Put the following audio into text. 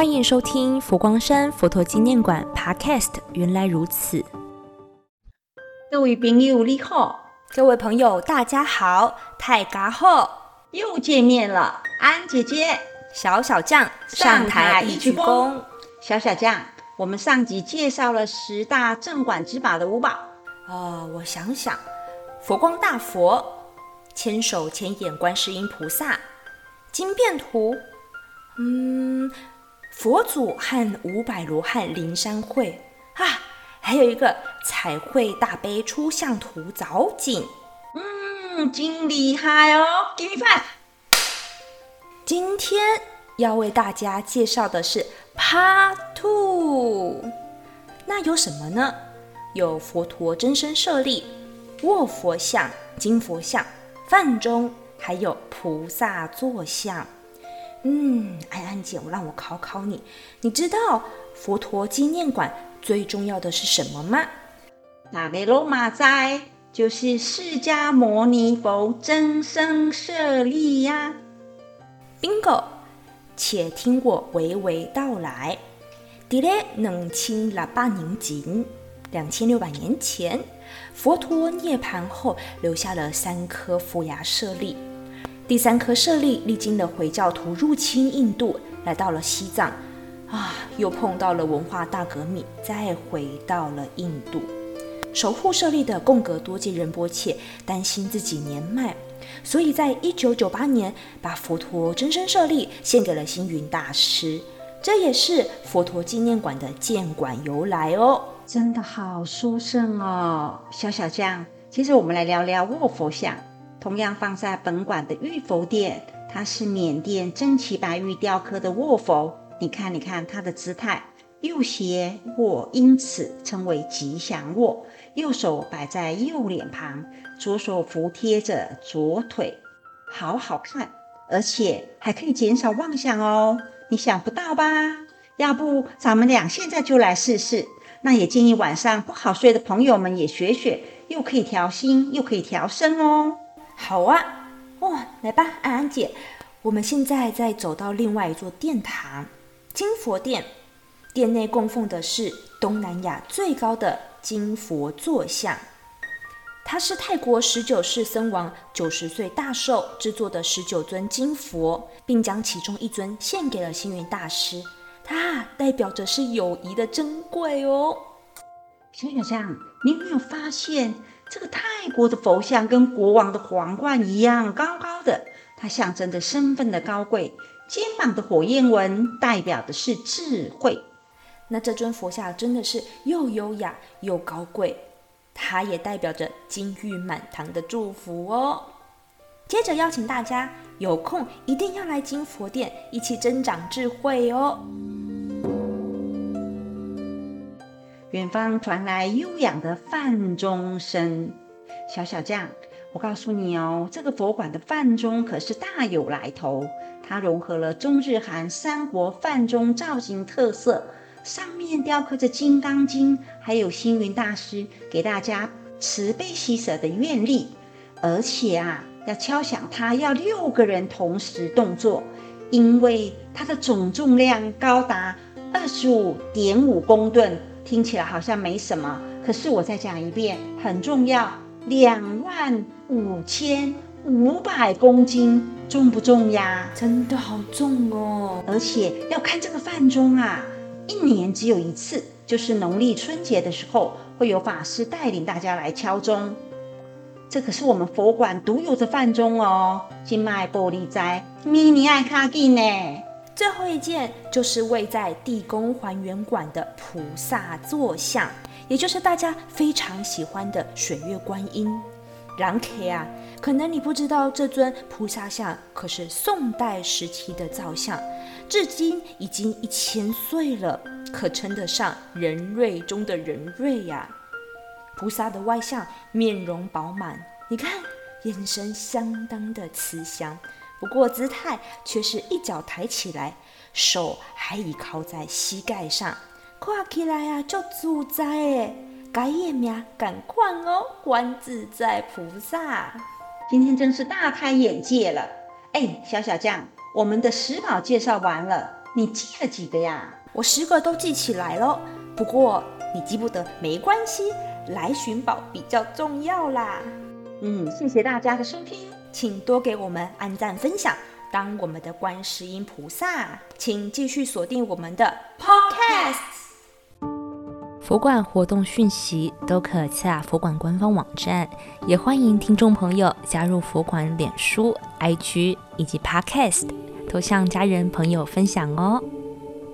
欢迎收听佛光山佛陀纪念馆 Podcast 原来如此。各位朋友你好，各位朋友大家好，太嘎好，又见面了。安姐姐，小小酱上台一鞠躬。小小酱，我们上集介绍了10大镇馆之宝的五宝。我想想，佛光大佛、千手千眼观世音菩萨、金变图，佛祖和500罗汉灵山会啊，还有一个彩绘大悲出象图藻井。真厉害哦，给你拍。今天要为大家介绍的是 Part 2。那有什么呢？有佛陀真身舍利、卧佛像、金佛像、梵钟，还有菩萨坐像。安姐，让我考考你，你知道佛陀纪念馆最重要的是什么吗？那个罗马在就是释迦牟尼佛真身舍利呀。Bingo！ 且听我娓娓道来。在2600年前，佛陀涅槃后留下了3颗佛牙舍利。第3颗舍利历经了回教徒入侵印度，来到了西藏，又碰到了文化大革命，再回到了印度。守护舍利的贡格多杰仁波切担心自己年迈，所以在1998年把佛陀真身舍利献给了星云大师，这也是佛陀纪念馆的建馆由来哦。真的好殊胜哦，小小酱。其实我们来聊聊卧佛像，同样放在本馆的玉佛殿，它是缅甸珍奇白玉雕刻的卧佛。你看它的姿态，右胁卧，因此称为吉祥卧。右手摆在右脸旁，左手服贴着左腿，好看，而且还可以减少妄想哦。你想不到吧？要不咱们俩现在就来试试。那也建议晚上不好睡的朋友们也学学，又可以调心，又可以调身哦。好啊，来吧，安安姐，我们现在再走到另外一座殿堂——金佛殿。殿内供奉的是东南亚最高的金佛坐像，它是泰国19世僧王90岁大寿制作的19尊金佛，并将其中1尊献给了星云大师。它代表着是友谊的珍贵哦。小小酱，你有没有发现这个泰国的佛像跟国王的皇冠一样高高的？它象征着身份的高贵，肩膀的火焰纹代表的是智慧。那这尊佛像真的是又优雅又高贵，它也代表着金玉满堂的祝福哦。接着邀请大家有空一定要来金佛殿一起增长智慧哦。远方传来悠扬的梵钟声，小小酱，我告诉你哦，这个佛馆的梵钟可是大有来头。它融合了中日韩3国梵钟造型特色，上面雕刻着金刚经，还有星云大师给大家慈悲喜舍的愿力。而且要敲响它要6个人同时动作，因为它的总重量高达 25.5 公吨。听起来好像没什么，可是我再讲一遍，很重要，25,500公斤，重不重呀？真的好重哦！而且要看这个梵钟1年只有1次，就是农历春节的时候，会有法师带领大家来敲钟。这可是我们佛馆独有的梵钟哦，金麦玻璃斋，咪尼爱卡进呢。最后一件就是位在地宫还原馆的菩萨坐像，也就是大家非常喜欢的水月观音。然后可能你不知道，这尊菩萨像可是宋代时期的造像，至今已经1000岁了，可称得上人瑞中的人瑞呀。菩萨的外相面容饱满，你看眼神相当的慈祥，不过姿态却是一脚抬起来，手还倚靠在膝盖上，看起来很自在耶。改业名赶快哦，观自在菩萨。今天真是大开眼界了。小小酱，我们的10宝介绍完了，你记了几个呀？我10个都记起来了，不过你记不得没关系，来寻宝比较重要啦。谢谢大家的收听，请多给我们按赞分享，当我们的观世音菩萨，请继续锁定我们的 Podcast。 佛馆活动讯息都可洽佛馆官方网站，也欢迎听众朋友加入佛馆脸书、IG 以及 Podcast， 都向家人朋友分享哦。